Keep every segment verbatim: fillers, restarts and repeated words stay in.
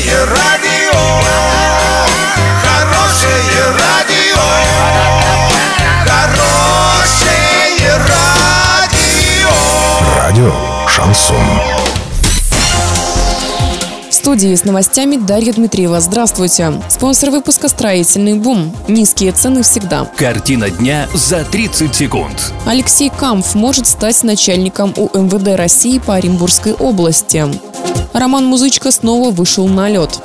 Хорошее радио, хорошее радио, хорошее радио. Радио Шансон. В студии с новостями Дарья Дмитриева. Здравствуйте. Спонсор выпуска «Строительный бум». Низкие цены всегда. Картина дня за тридцать секунд. Алексей Кампф может стать начальником У М В Д России по Оренбургской области. Роман Музычка снова вышел на лед.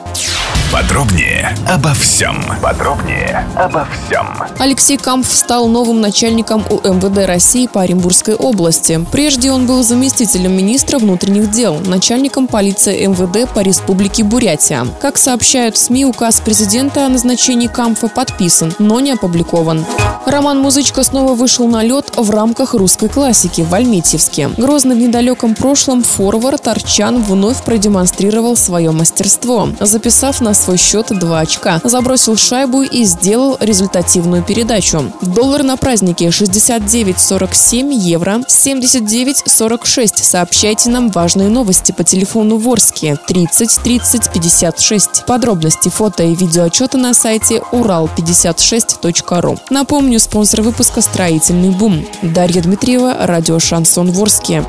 Подробнее обо всем. Подробнее обо всем. Алексей Кампф стал новым начальником У М В Д России по Оренбургской области. Прежде он был заместителем министра внутренних дел, начальником полиции М В Д по республике Бурятия. Как сообщают СМИ, указ президента о назначении Кампфа подписан, но не опубликован. Роман Музычка снова вышел на лед в рамках русской классики в Альметьевске. Грозный в недалеком прошлом форвард Торчан вновь продемонстрировал свое мастерство, записав на свой счет два очка, забросил шайбу и сделал результативную передачу. Доллар на празднике шестьдесят девять сорок семь, евро семьдесят девять сорок шесть. Сообщайте нам важные новости по телефону Ворске тридцать тридцать пятьдесят шесть. Подробности, фото и видеоотчеты на сайте урал пятьдесят шесть точка ру. Напомню, спонсор выпуска «Строительный бум». Дарья Дмитриева, Радио Шансон Ворске.